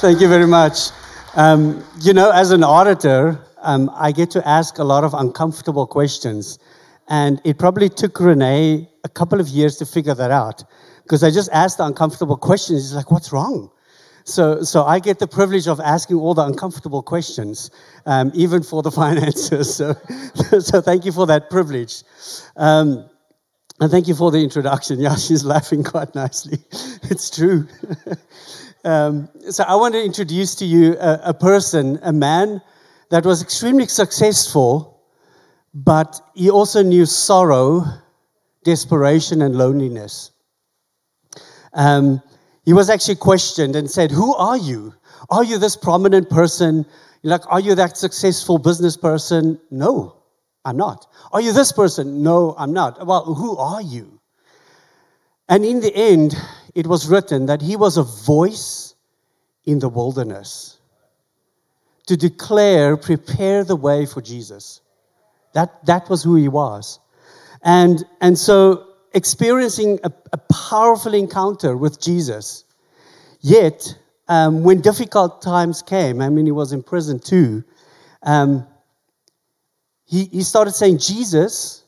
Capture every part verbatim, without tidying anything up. Thank you very much. Um, you know, as an auditor, um, I get to ask a lot of uncomfortable questions. And it probably took Renee a couple of years to figure that out, because I just asked the uncomfortable questions. He's like, what's wrong? So so I get the privilege of asking all the uncomfortable questions, um, even for the finances. So, so thank you for that privilege. Um, and thank you for the introduction. Yeah, she's laughing quite nicely. It's true. Um, so I want to introduce to you a, a person, a man that was extremely successful, but he also knew sorrow, desperation, and loneliness. Um, he was actually questioned and said, who are you? Are you this prominent person? Like, are you that successful business person? No, I'm not. Are you this person? No, I'm not. Well, who are you? And in the end, it was written that he was a voice in the wilderness to declare, prepare the way for Jesus. That that was who he was. And, and so experiencing a, a powerful encounter with Jesus, yet um, when difficult times came, I mean, he was in prison too, um, he, he started saying, Jesus,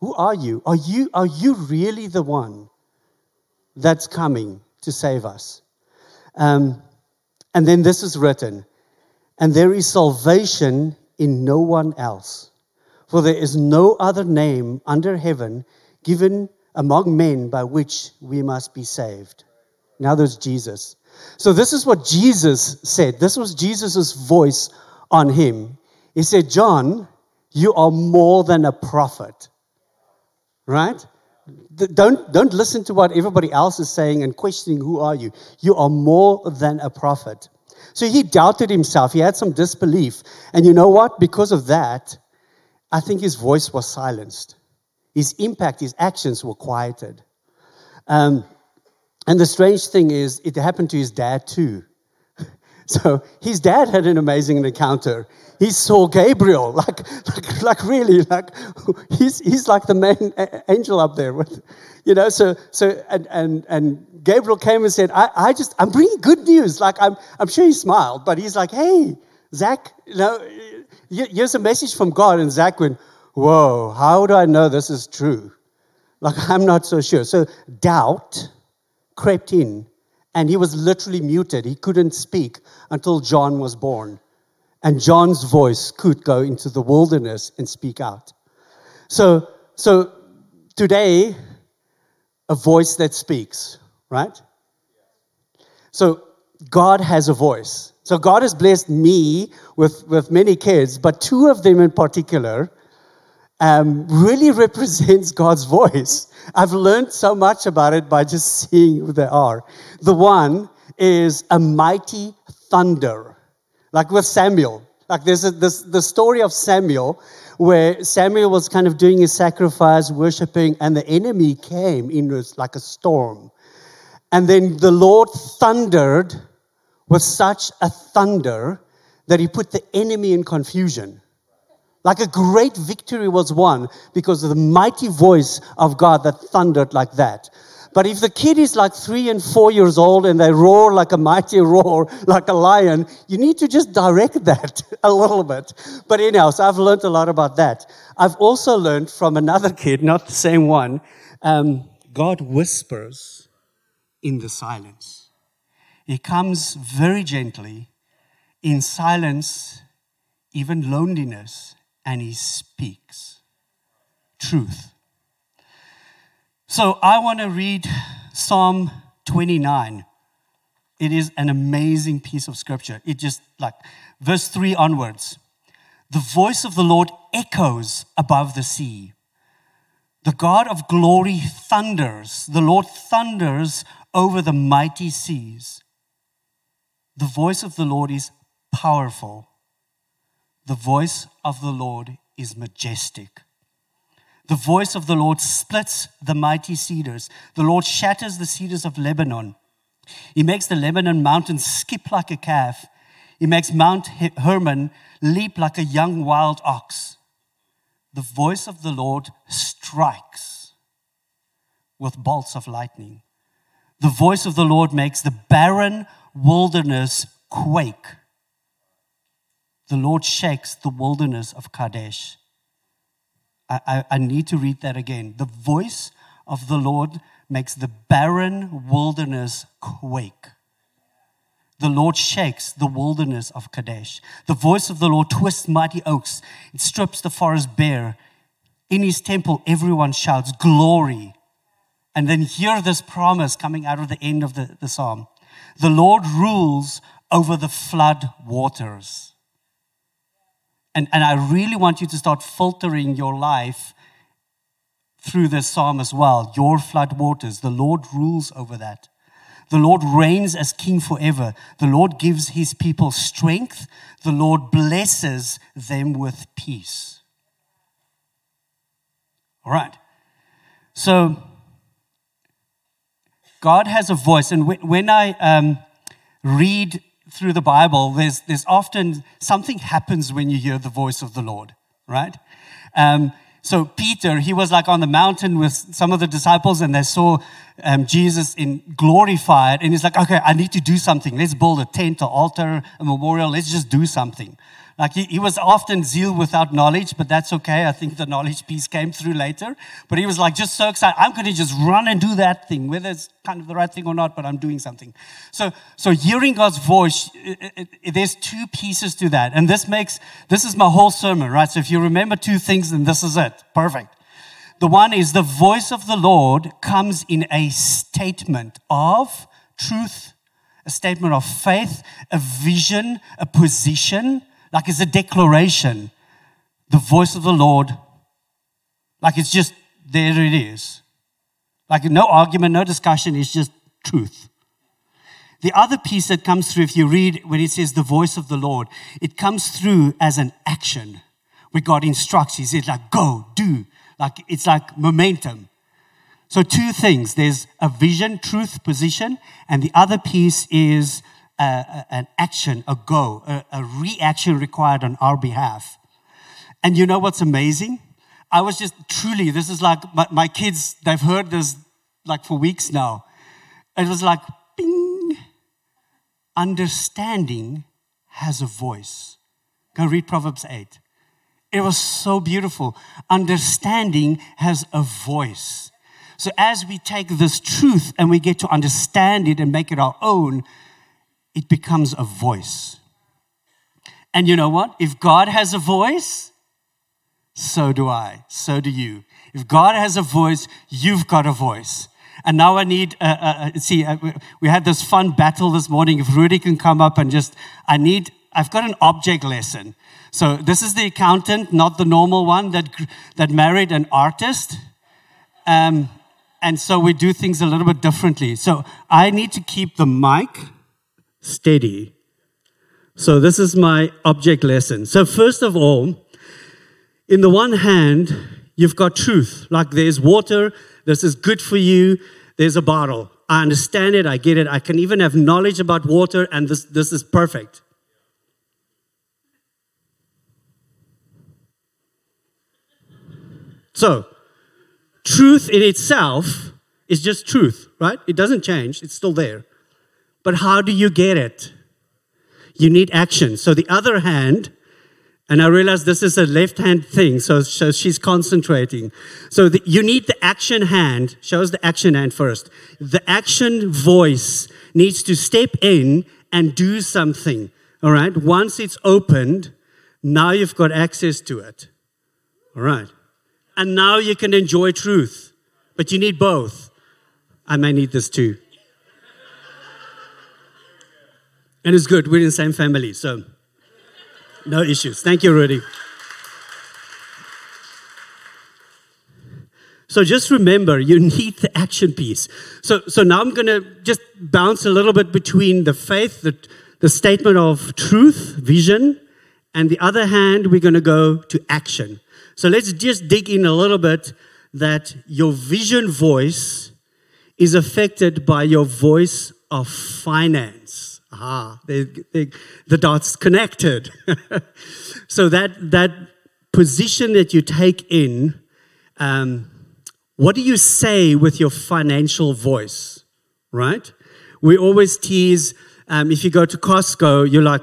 who are you? Are you, are you really the one that's coming to save us? Um, and then this is written, and there is salvation in no one else, for there is no other name under heaven given among men by which we must be saved. Now there's Jesus. So this is what Jesus said. This was Jesus' voice on him. He said, John, you are more than a prophet. Right? Don't, don't listen to what everybody else is saying and questioning, who are you? You are more than a prophet. So he doubted himself. He had some disbelief. And you know what? Because of that, I think his voice was silenced. His impact, his actions were quieted. Um, and the strange thing is, it happened to his dad too. So his dad had an amazing encounter. He saw Gabriel, like, like, like really, like he's he's like the main angel up there, with, you know. So so and and and Gabriel came and said, I, I just I'm bringing good news. Like I'm I'm sure he smiled, but he's like, hey, Zach, you know, here's a message from God. And Zach went, whoa, how do I know this is true? Like, I'm not so sure. So doubt crept in, and he was literally muted. He couldn't speak until John was born. And John's voice could go into the wilderness and speak out. So, so today, a voice that speaks, right? So God has a voice. So God has blessed me with, with many kids, but two of them in particular Um, really represents God's voice. I've learned so much about it by just seeing who they are. The one is a mighty thunder, like with Samuel. Like there's a, this, the story of Samuel, where Samuel was kind of doing his sacrifice, worshiping, and the enemy came in with like a storm. And then the Lord thundered with such a thunder that he put the enemy in confusion. Like a great victory was won because of the mighty voice of God that thundered like that. But if the kid is like three and four years old and they roar like a mighty roar, like a lion, you need to just direct that a little bit. But anyhow, so I've learned a lot about that. I've also learned from another kid, not the same one, um, God whispers in the silence. He comes very gently in silence, even loneliness. And he speaks truth. So I want to read Psalm twenty-nine. It is an amazing piece of scripture. It just like verse three onwards. The voice of the Lord echoes above the sea. The God of glory thunders. The Lord thunders over the mighty seas. The voice of the Lord is powerful. The voice of the Lord is majestic. The voice of the Lord splits the mighty cedars. The Lord shatters the cedars of Lebanon. He makes the Lebanon mountains skip like a calf. He makes Mount Hermon leap like a young wild ox. The voice of the Lord strikes with bolts of lightning. The voice of the Lord makes the barren wilderness quake. The Lord shakes the wilderness of Kadesh. I, I, I need to read that again. The voice of the Lord makes the barren wilderness quake. The Lord shakes the wilderness of Kadesh. The voice of the Lord twists mighty oaks. It strips the forest bare. In his temple, everyone shouts, glory. And then hear this promise coming out of the end of the, the psalm. The Lord rules over the flood waters. And, and I really want you to start filtering your life through this psalm as well. Your flood waters. The Lord rules over that. The Lord reigns as king forever. The Lord gives his people strength. The Lord blesses them with peace. All right. So, God has a voice. And when I um, read through the Bible, there's, there's often something happens when you hear the voice of the Lord, right? Um, so Peter, he was like on the mountain with some of the disciples and they saw um, Jesus in glorified. And he's like, okay, I need to do something. Let's build a tent, an altar, a memorial. Let's just do something. Like he, he was often zeal without knowledge, but that's okay. I think the knowledge piece came through later. But he was like just so excited. I'm going to just run and do that thing, whether it's kind of the right thing or not, but I'm doing something. So so hearing God's voice, it, it, it, there's two pieces to that. And this makes, this is my whole sermon, right? So if you remember two things, then this is it. Perfect. The one is the voice of the Lord comes in a statement of truth, a statement of faith, a vision, a position. Like it's a declaration, the voice of the Lord, like it's just, there it is. Like no argument, no discussion, it's just truth. The other piece that comes through, if you read when it says the voice of the Lord, it comes through as an action where God instructs. He says like, go, do, like it's like momentum. So two things, there's a vision, truth, position, and the other piece is Uh, an action, a go, a, a reaction required on our behalf. And you know what's amazing? I was just truly, this is like my, my kids, they've heard this like for weeks now. It was like, bing, understanding has a voice. Go read Proverbs eight. It was so beautiful. Understanding has a voice. So as we take this truth and we get to understand it and make it our own, it becomes a voice. And you know what? If God has a voice, so do I, so do you. If God has a voice, you've got a voice. And now I need, uh, uh, see, uh, we had this fun battle this morning. If Rudy can come up and just, I need, I've got an object lesson. So this is the accountant, not the normal one that that married an artist. Um, and so we do things a little bit differently. So I need to keep the mic steady. So this is my object lesson. So first of all, in the one hand, you've got truth. Like there's water, this is good for you, there's a bottle. I understand it, I get it. I can even have knowledge about water and this, this is perfect. So, truth in itself is just truth, right? It doesn't change, it's still there. But how do you get it? You need action. So the other hand, and I realize this is a left-hand thing, so, so she's concentrating. So the, you need the action hand. Shows the action hand first. The action voice needs to step in and do something, all right? Once it's opened, now you've got access to it, all right? And now you can enjoy truth, but you need both. I may need this too. And it's good, we're in the same family, so no issues. Thank you, Rudy. So just remember, you need the action piece. So so now I'm going to just bounce a little bit between the faith, the, the statement of truth, vision, and the other hand, we're going to go to action. So let's just dig in a little bit that your vision voice is affected by your voice of finance. Ah, they, they, the dots connected. So that that position that you take in, um, what do you say with your financial voice, right? We always tease, um, if you go to Costco, you're like,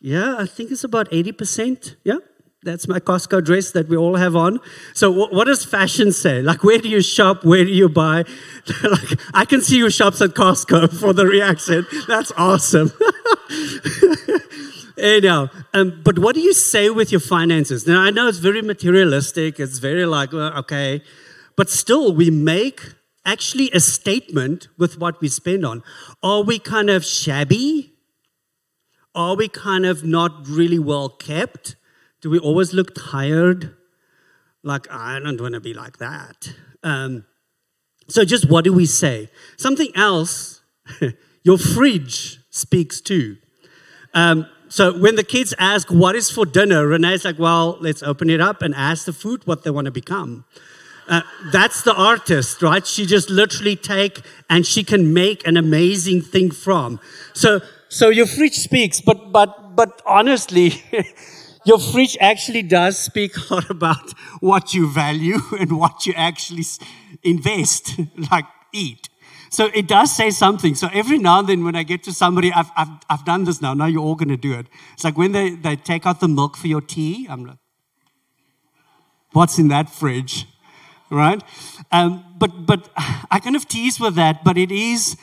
yeah, I think it's about eighty percent. Yeah, that's my Costco dress that we all have on. So w- what does fashion say? Like, where do you shop? Where do you buy? Like, I can see who shops at Costco for the reaction. That's awesome. Anyhow, um, but what do you say with your finances? Now, I know it's very materialistic. It's very like, well, okay. But still, we make actually a statement with what we spend on. Are we kind of shabby? Are we kind of not really well kept? Do we always look tired? Like, I don't want to be like that. Um, so just what do we say? Something else, your fridge speaks too. Um, so when the kids ask, what is for dinner? Renee's like, well, let's open it up and ask the food what they want to become. Uh, that's the artist, right? She just literally take and she can make an amazing thing from. So... So your fridge speaks, but but but honestly, your fridge actually does speak a lot about what you value and what you actually invest, like eat. So it does say something. So every now and then when I get to somebody, I've I've, I've done this now, now you're all going to do it. It's like when they, they take out the milk for your tea, I'm like, what's in that fridge, right? Um, but, but I kind of tease with that, but it is...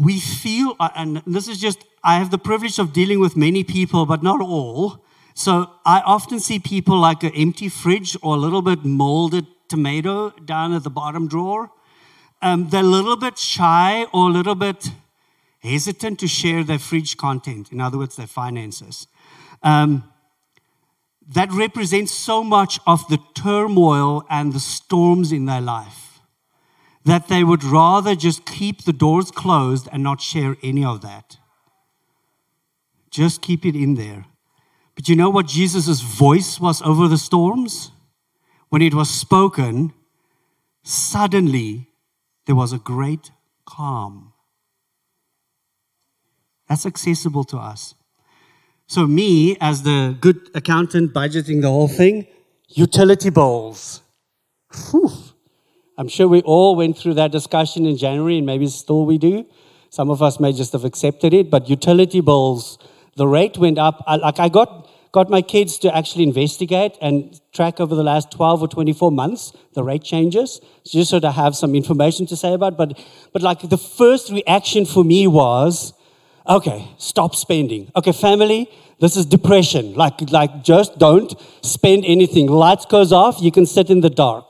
We feel, and this is just, I have the privilege of dealing with many people, but not all. So I often see people like an empty fridge or a little bit molded tomato down at the bottom drawer. Um, they're a little bit shy or a little bit hesitant to share their fridge content. In other words, their finances. Um, that represents so much of the turmoil and the storms in their life, that they would rather just keep the doors closed and not share any of that. Just keep it in there. But you know what Jesus' voice was over the storms? When it was spoken, suddenly there was a great calm. That's accessible to us. So me, as the good accountant budgeting the whole thing, utility bills. Whew. I'm sure we all went through that discussion in January, and maybe still we do. Some of us may just have accepted it, but utility bills, the rate went up. I, like I got, got my kids to actually investigate and track over the last twelve or twenty-four months, the rate changes, just so that I have some information to say about. But, but like the first reaction for me was, okay, stop spending. Okay, family, this is depression. Like, like just don't spend anything. Lights goes off, you can sit in the dark.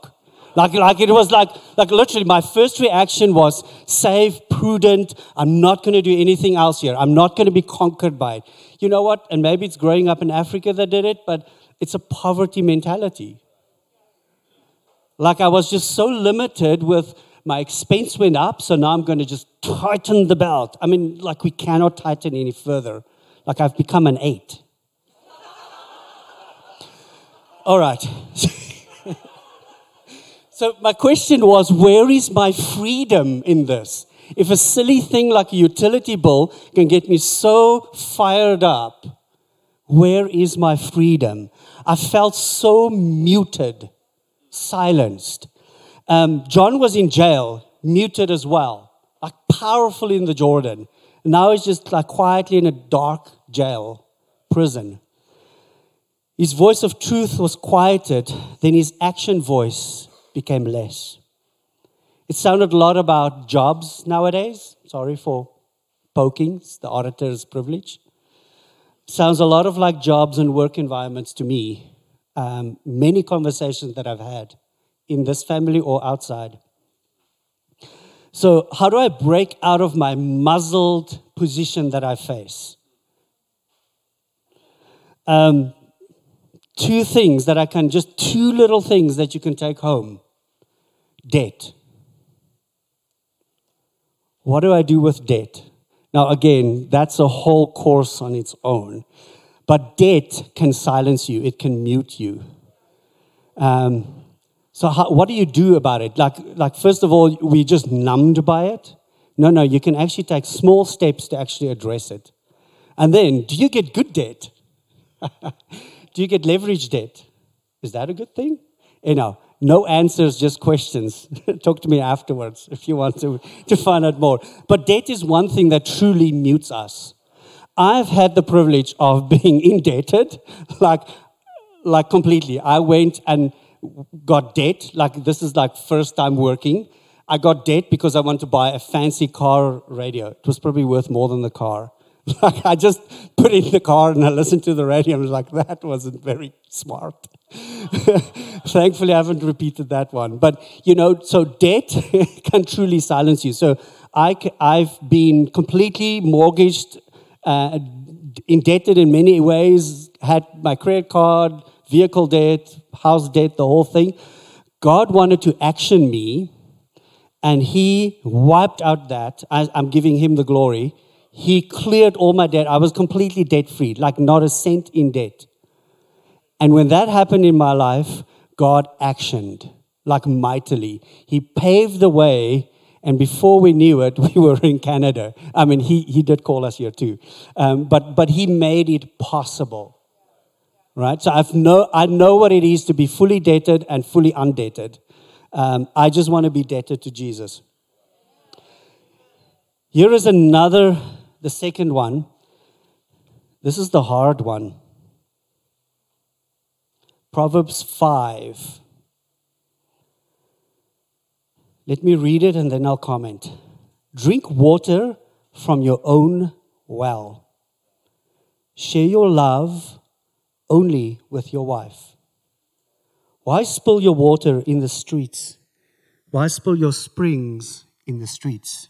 Like, like it was like, like literally my first reaction was save, prudent. I'm not going to do anything else here. I'm not going to be conquered by it. You know what? And maybe it's growing up in Africa that did it, but it's a poverty mentality. Like I was just so limited with my expense went up, so now I'm going to just tighten the belt. I mean, like we cannot tighten any further. Like I've become an eight. All right. So my question was, where is my freedom in this? If a silly thing like a utility bill can get me so fired up, where is my freedom? I felt so muted, silenced. Um, John was in jail, muted as well, like powerfully in the Jordan. Now he's just like quietly in a dark jail, prison. His voice of truth was quieted, then his action voice became less. It sounded a lot about jobs nowadays. Sorry for poking, it's the auditor's privilege. Sounds a lot of like jobs and work environments to me. Um, many conversations that I've had in this family or outside. So how do I break out of my muzzled position that I face? Um, Two things that I can, just two little things that you can take home. Debt. What do I do with debt? Now, again, that's a whole course on its own. But debt can silence you. It can mute you. Um, so how, what do you do about it? Like, like, first of all, we're just numbed by it. No, no, you can actually take small steps to actually address it. And then, do you get good debt? Do you get leverage debt? Is that a good thing? You know, no answers, just questions. Talk to me afterwards if you want to, to find out more. But debt is one thing that truly mutes us. I've had the privilege of being indebted, like, like completely. I went and got debt. Like, this is like first time working. I got debt because I wanted to buy a fancy car radio. It was probably worth more than the car. Like, I just put it in the car and I listened to the radio and was like, that wasn't very smart. Thankfully, I haven't repeated that one. But, you know, so debt can truly silence you. So I, I've been completely mortgaged, uh, indebted in many ways, had my credit card, vehicle debt, house debt, the whole thing. God wanted to action me, and he wiped out that. I, I'm giving him the glory. He cleared all my debt. I was completely debt-free, like not a cent in debt. And when that happened in my life, God actioned, like mightily. He paved the way, and before we knew it, we were in Canada. I mean, he, he did call us here too. Um, but but he made it possible, right? So I've know, I know what it is to be fully debted and fully undebted. Um, I just want to be debted to Jesus. Here is another, the second one. This is the hard one. Proverbs five. Let me read it and then I'll comment. Drink water from your own well. Share your love only with your wife. Why spill your water in the streets? Why spill your springs in the streets?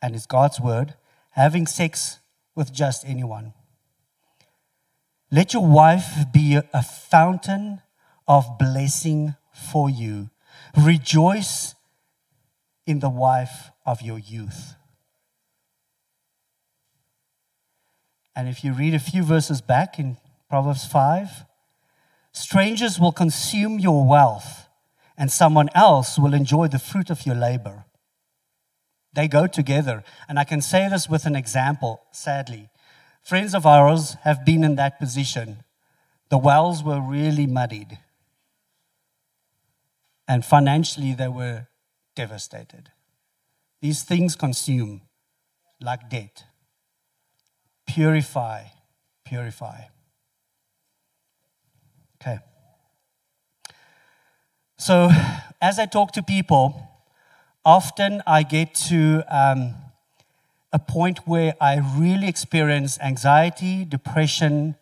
And it's God's word, having sex with just anyone. Let your wife be a fountain of blessing for you. Rejoice in the wife of your youth. And if you read a few verses back in Proverbs five, strangers will consume your wealth, and someone else will enjoy the fruit of your labor. They go together. And I can say this with an example, sadly. Friends of ours have been in that position. The wells were really muddied. And financially, they were devastated. These things consume, like debt. Purify, purify. Okay. So, as I talk to people, often I get to... Um, a point where I really experience anxiety, depression,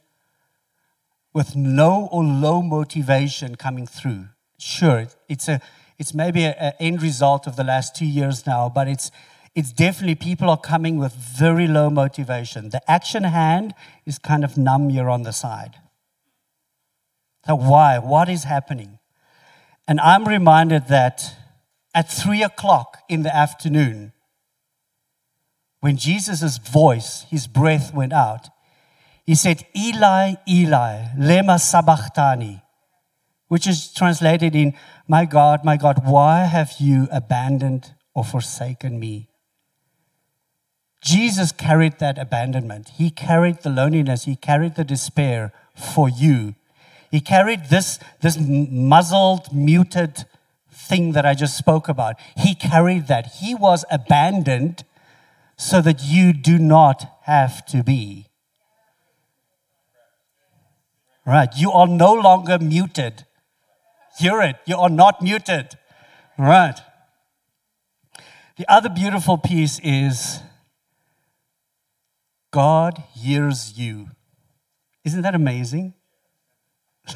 with no or low motivation coming through. Sure, it's a, it's maybe an end result of the last two years now, but it's, it's definitely people are coming with very low motivation. The action hand is kind of numb here on the side. So why? What is happening? And I'm reminded that at three o'clock in the afternoon, when Jesus' voice, his breath went out, he said, Eli, Eli, lema sabachthani, which is translated in, my God, my God, why have you abandoned or forsaken me? Jesus carried that abandonment. He carried the loneliness. He carried the despair for you. He carried this, this muzzled, muted thing that I just spoke about. He carried that. He was abandoned so that you do not have to be. Right, you are no longer muted. Hear it, you are not muted. Right. The other beautiful piece is God hears you. Isn't that amazing?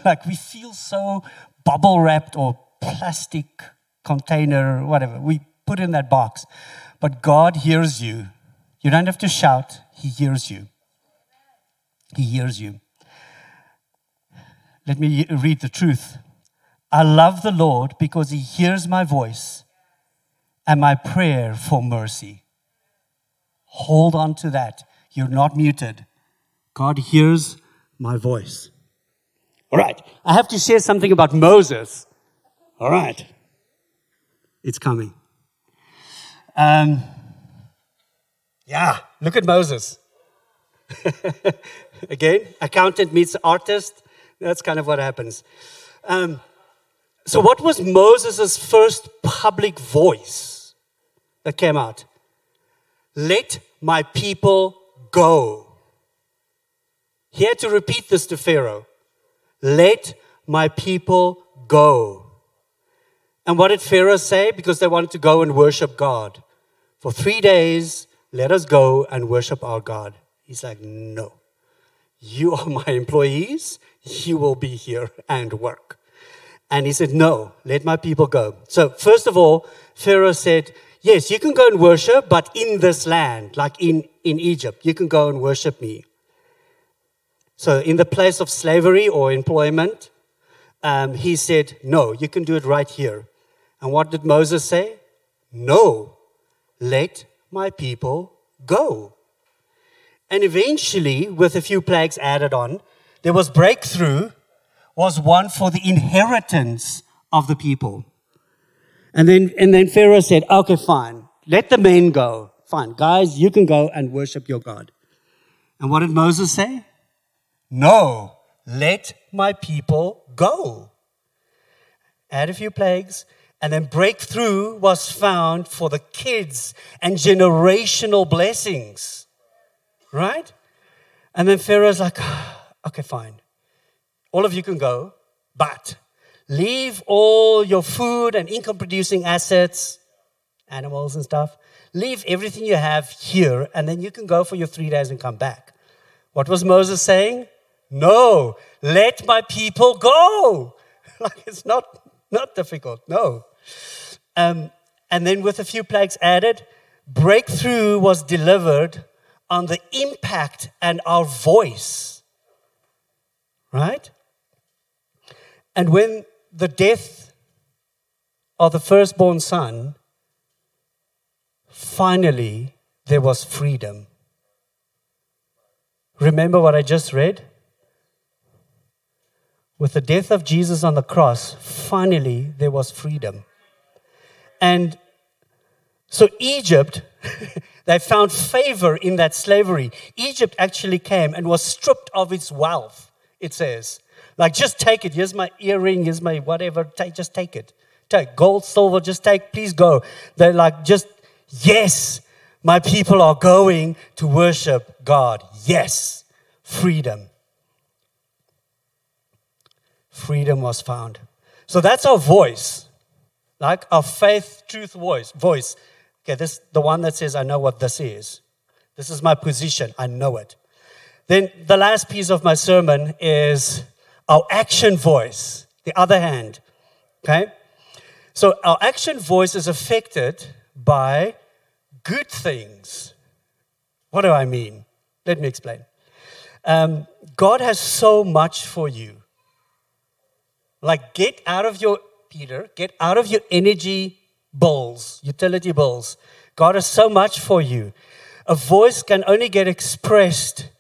Like, we feel so bubble wrapped or plastic container, whatever. We put in that box. But God hears you. You don't have to shout. He hears you. He hears you. Let me read the truth. I love the Lord because he hears my voice and my prayer for mercy. Hold on to that. You're not muted. God hears my voice. All right. I have to share something about Moses. All right. It's coming. Um, yeah, look at Moses. Again, accountant meets artist. That's kind of what happens. Um, so what was Moses' first public voice that came out? Let my people go. He had to repeat this to Pharaoh. Let my people go. And what did Pharaoh say? Because they wanted to go and worship God. For three days, let us go and worship our God. He's like, no, you are my employees. You will be here and work. And he said, no, let my people go. So first of all, Pharaoh said, yes, you can go and worship, but in this land, like in, in Egypt, you can go and worship me. So in the place of slavery or employment, um, he said, no, you can do it right here. And what did Moses say? No, let my people go. And eventually, with a few plagues added on, there was breakthrough, was one for the inheritance of the people. And then, and then Pharaoh said, okay, fine, let the men go. Fine, guys, you can go and worship your God. And what did Moses say? No, let my people go. Add a few plagues. And then breakthrough was found for the kids and generational blessings. Right? And then Pharaoh's like, okay, fine. All of you can go, but leave all your food and income-producing assets, animals and stuff. Leave everything you have here, and then you can go for your three days and come back. What was Moses saying? No, let my people go. Like, it's not, not difficult, no. Um, and then with a few plagues added, breakthrough was delivered on the impact and our voice, right? And when the death of the firstborn son, finally there was freedom. Remember what I just read? With the death of Jesus on the cross, finally there was freedom. And so Egypt, they found favor in that slavery. Egypt actually came and was stripped of its wealth, it says. Like, just take it. Here's my earring. Here's my whatever. Take, just take it. Take gold, silver. Just take. Please go. They're like, just, yes, my people are going to worship God. Yes, freedom. Freedom was found. So that's our voice, like our faith, truth voice. Voice. Okay, this the one that says, I know what this is. This is my position. I know it. Then the last piece of my sermon is our action voice, the other hand, okay? So our action voice is affected by good things. What do I mean? Let me explain. Um, God has so much for you. Like, get out of your, Peter, get out of your energy bills, utility bills. God has so much for you. A voice can only get expressed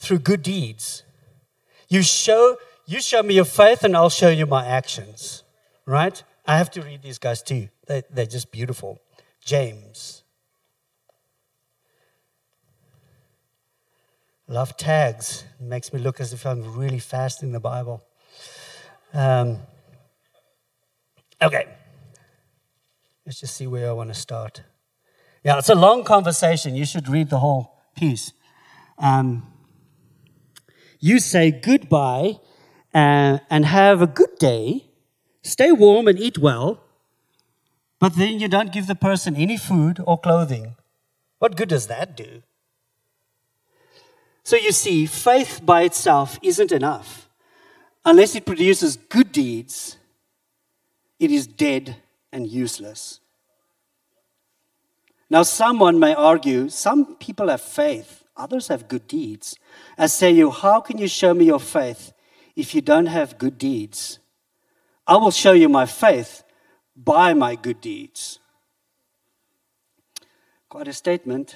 through good deeds. You show... You show me your faith and I'll show you my actions, right? I have to read these guys too. They, they're just beautiful. James. Love tags. It makes me look as if I'm really fast in the Bible. Um, okay. Let's just see where I want to start. Yeah, it's a long conversation. You should read the whole piece. Um, you say goodbye... Uh, and have a good day, stay warm and eat well, but then you don't give the person any food or clothing. What good does that do? So you see, faith by itself isn't enough. Unless it produces good deeds, it is dead and useless. Now someone may argue, some people have faith, others have good deeds. I say you, how can you show me your faith if you don't have good deeds? I will show you my faith by my good deeds. Quite a statement.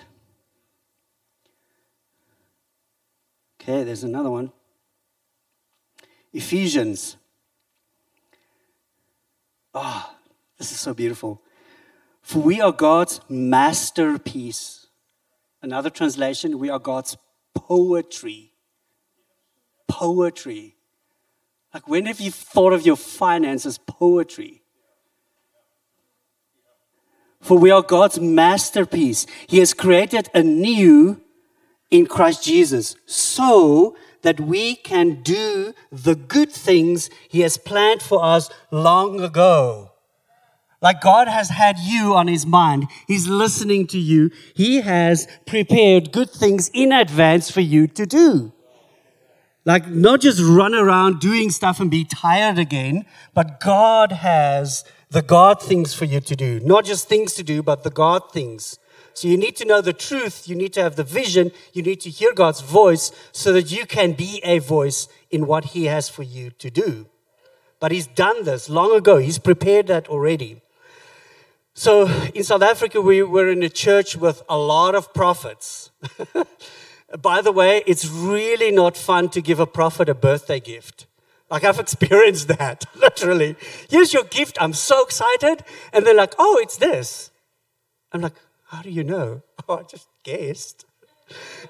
Okay, there's another one. Ephesians. Oh, this is so beautiful. For we are God's masterpiece. Another translation, we are God's poetry. Poetry. Like, when have you thought of your finances poetry? For we are God's masterpiece. He has created anew in Christ Jesus so that we can do the good things He has planned for us long ago. Like, God has had you on His mind. He's listening to you. He has prepared good things in advance for you to do. Like, not just run around doing stuff and be tired again, but God has the God things for you to do. Not just things to do, but the God things. So you need to know the truth. You need to have the vision. You need to hear God's voice so that you can be a voice in what He has for you to do. But He's done this long ago. He's prepared that already. So in South Africa, we were in a church with a lot of prophets. By the way, it's really not fun to give a prophet a birthday gift. Like, I've experienced that, literally. Here's your gift. I'm so excited. And they're like, oh, it's this. I'm like, how do you know? Oh, I just guessed.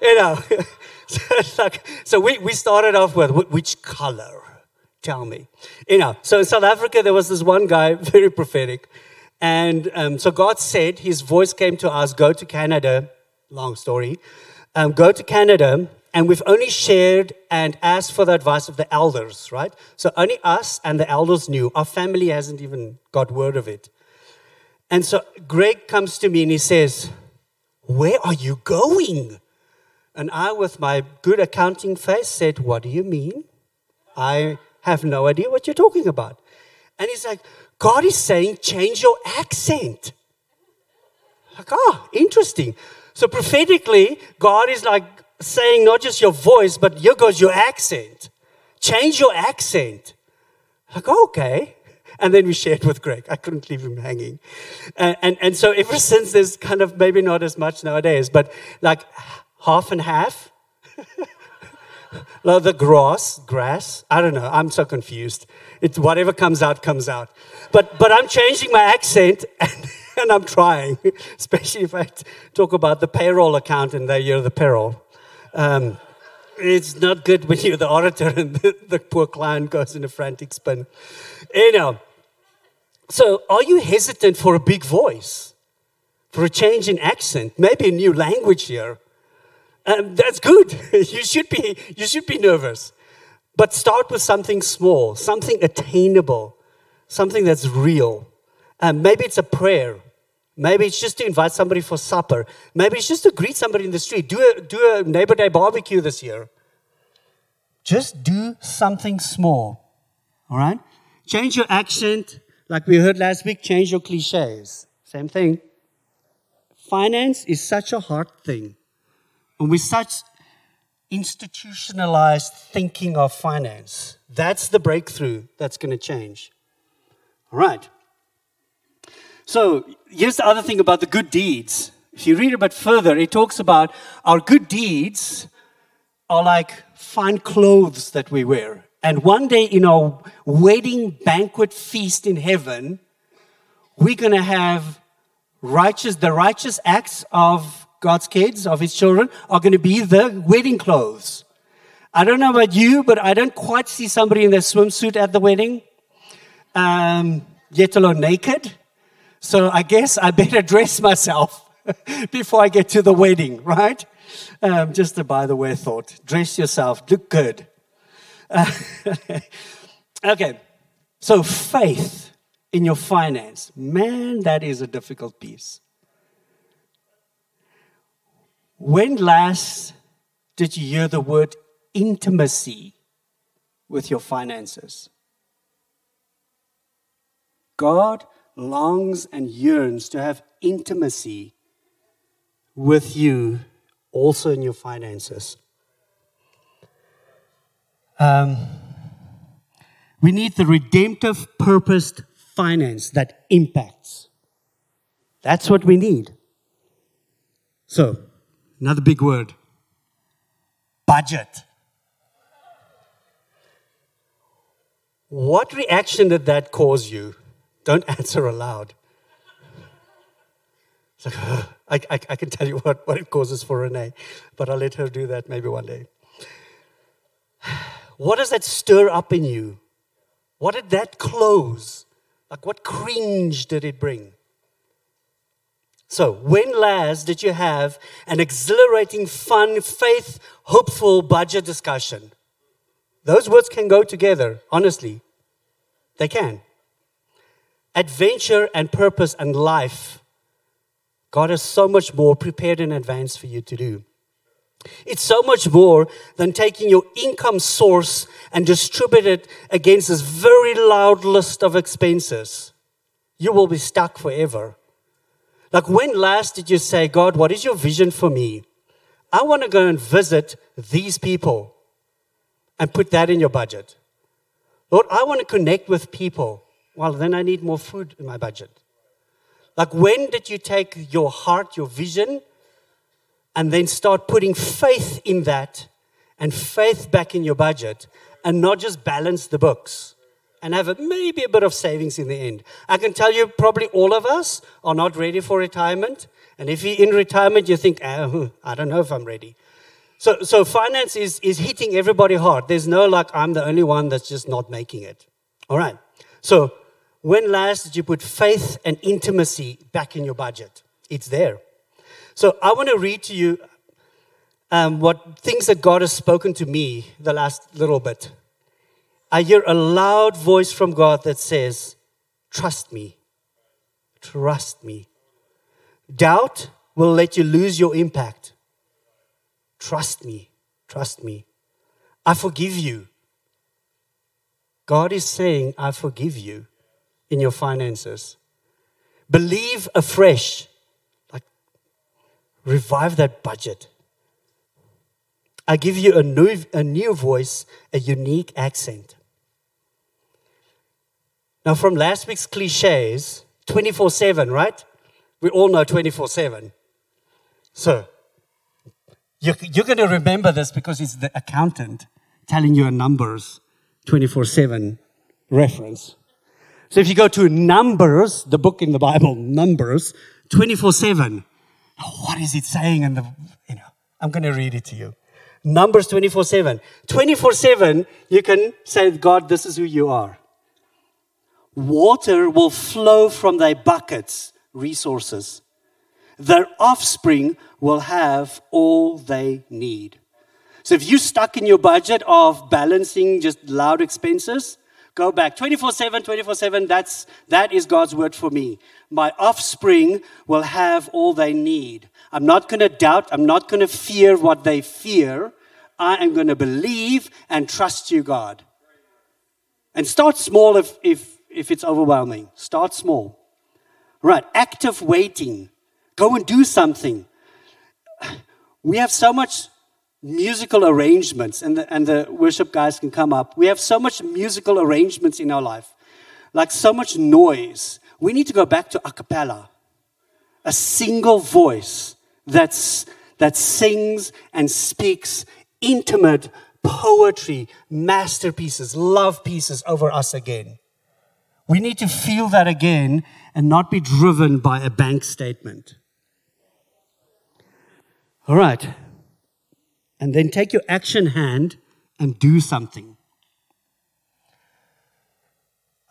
You know. So, it's like, so we, we started off with, which color? Tell me. You know. So in South Africa, there was this one guy, very prophetic. And um, so God said, His voice came to us, go to Canada. Long story. Um, go to Canada, and we've only shared and asked for the advice of the elders, right? So only us and the elders knew. Our family hasn't even got word of it. And so Greg comes to me and he says, where are you going? And I, with my good accounting face, said, what do you mean? I have no idea what you're talking about. And he's like, God is saying, change your accent. Like, oh, interesting. So prophetically, God is like saying not just your voice, but here goes your accent. Change your accent. Like, okay. And then we shared with Greg. I couldn't leave him hanging. And, and, and so ever since, there's kind of maybe not as much nowadays, but like half and half. Like the grass, grass. I don't know. I'm so confused. It's whatever comes out, comes out. But but I'm changing my accent, and, and I'm trying, especially if I talk about the payroll account and they hear the payroll. Um, it's not good when you're the auditor and the, the poor client goes in a frantic spin. You know. So are you hesitant for a big voice, for a change in accent, maybe a new language here? Um, that's good. You should be, you should be nervous. But start with something small, something attainable, something that's real. Um, maybe it's a prayer. Maybe it's just to invite somebody for supper. Maybe it's just to greet somebody in the street. Do a, do a Neighbor Day barbecue this year. Just do something small, all right? Change your accent. Like we heard last week, change your cliches. Same thing. Finance is such a hard thing. And we're such institutionalized thinking of finance. That's the breakthrough that's going to change. All right. So here's the other thing about the good deeds. If you read a bit further, it talks about our good deeds are like fine clothes that we wear. And one day in our wedding banquet feast in heaven, we're going to have righteous, the righteous acts of God's kids, of His children, are going to be the wedding clothes. I don't know about you, but I don't quite see somebody in their swimsuit at the wedding, um, yet alone naked. So I guess I better dress myself before I get to the wedding, right? Um, just a by-the-way thought. Dress yourself. Look good. Uh, okay. So faith in your finance. Man, that is a difficult piece. When last did you hear the word intimacy with your finances? God longs and yearns to have intimacy with you, also in your finances. Um, we need the redemptive, purposed finance that impacts. That's what we need. So, another big word, budget. What reaction did that cause you? Don't answer aloud. It's like, ugh. I, I, I can tell you what, what it causes for Renee, but I'll let her do that maybe one day. What does that stir up in you? What did that close? Like what cringe did it bring? So when last did you have an exhilarating, fun, faith, hopeful budget discussion? Those words can go together, honestly. They can. Adventure and purpose and life. God has so much more prepared in advance for you to do. It's so much more than taking your income source and distribute it against this very loud list of expenses. You will be stuck forever. Like when last did you say, God, what is your vision for me? I want to go and visit these people. And put that in your budget. Lord, I want to connect with people. Well, then I need more food in my budget. Like when did you take your heart, your vision, and then start putting faith in that and faith back in your budget and not just balance the books and have a, maybe a bit of savings in the end? I can tell you probably all of us are not ready for retirement. And if you're in retirement, you think, oh, I don't know if I'm ready. So so finance is, is hitting everybody hard. There's no like, I'm the only one that's just not making it. All right. So when last did you put faith and intimacy back in your budget? It's there. So I want to read to you um, what things that God has spoken to me the last little bit. I hear a loud voice from God that says, trust me. Trust me. Doubt will let you lose your impact. Trust me, trust me. I forgive you. God is saying, I forgive you in your finances. Believe afresh. Like, revive that budget. I give you a new, a new voice, a unique accent. Now, from last week's cliches, twenty-four seven, right? We all know twenty-four seven. So, you're going to remember this because it's the accountant telling you a Numbers twenty-four seven reference. So if you go to Numbers, the book in the Bible, Numbers twenty-four seven, what is it saying? And you know, I'm going to read it to you. Numbers twenty-four seven. twenty-four seven, you can say, God, this is who you are. Water will flow from thy buckets, resources. Their offspring will have all they need. So if you're stuck in your budget of balancing just loud expenses, go back. twenty-four seven, twenty-four seven, that's, that is God's word for me. My offspring will have all they need. I'm not going to doubt. I'm not going to fear what they fear. I am going to believe and trust you, God. And start small if, if, if it's overwhelming. Start small. Right, active waiting. Go and do something. We have so much musical arrangements, and the, and the worship guys can come up. We have so much musical arrangements in our life, like so much noise. We need to go back to a cappella, a single voice that's, that sings and speaks intimate poetry, masterpieces, love pieces over us again. We need to feel that again and not be driven by a bank statement. All right. And then take your action hand and do something.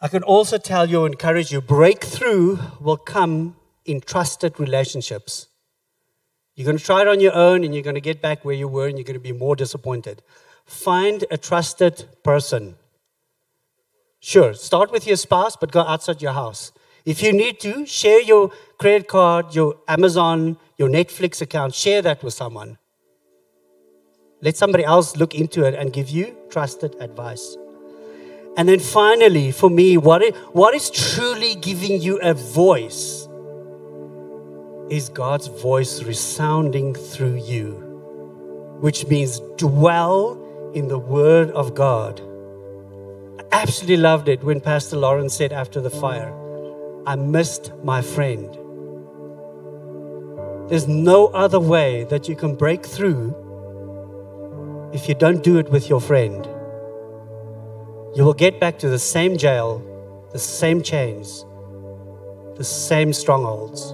I can also tell you, encourage you, breakthrough will come in trusted relationships. You're going to try it on your own and you're going to get back where you were and you're going to be more disappointed. Find a trusted person. Sure, start with your spouse, but go outside your house. If you need to, share your credit card, your Amazon, your Netflix account. Share that with someone. Let somebody else look into it and give you trusted advice. And then finally, for me, what is, what is truly giving you a voice is God's voice resounding through you, which means dwell in the Word of God. Absolutely loved it when Pastor Lawrence said after the fire, I missed my friend. There's no other way that you can break through if you don't do it with your friend. you will get back to the same jail, the same chains, the same strongholds.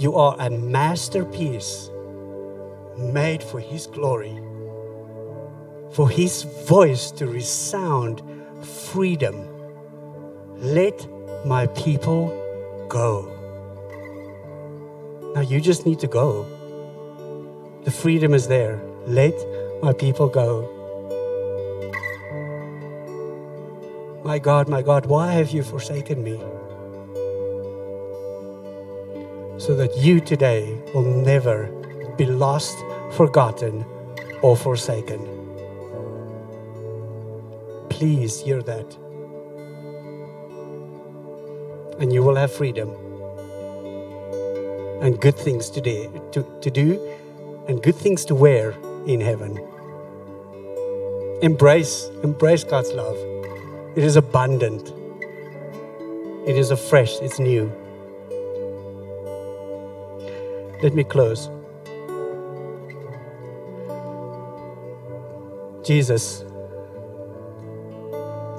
You are a masterpiece made for His glory, for His voice to resound freedom. Let my people go. Now you just need to go. The freedom is there. Let my people go. My God, my God, why have you forsaken me? So that you today will never be lost, forgotten, or forsaken. Please hear that. And you will have freedom and good things to do, to, to do and good things to wear in heaven. Embrace, embrace God's love. It is abundant. It is afresh, it's new. Let me close. Jesus,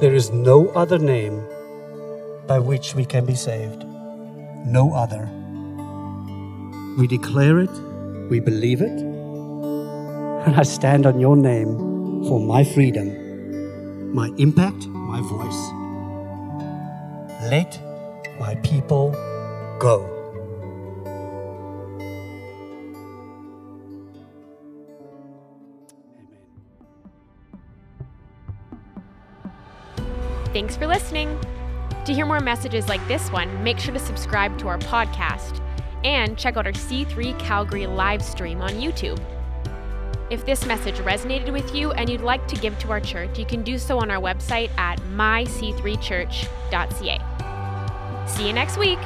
there is no other name by which we can be saved. No other. We declare it, we believe it, and I stand on your name for my freedom, my impact, my voice. Let my people go. Thanks for listening. To hear more messages like this one, make sure to subscribe to our podcast and check out our C three Calgary live stream on YouTube. If this message resonated with you and you'd like to give to our church, you can do so on our website at my c three church dot c a. See you next week.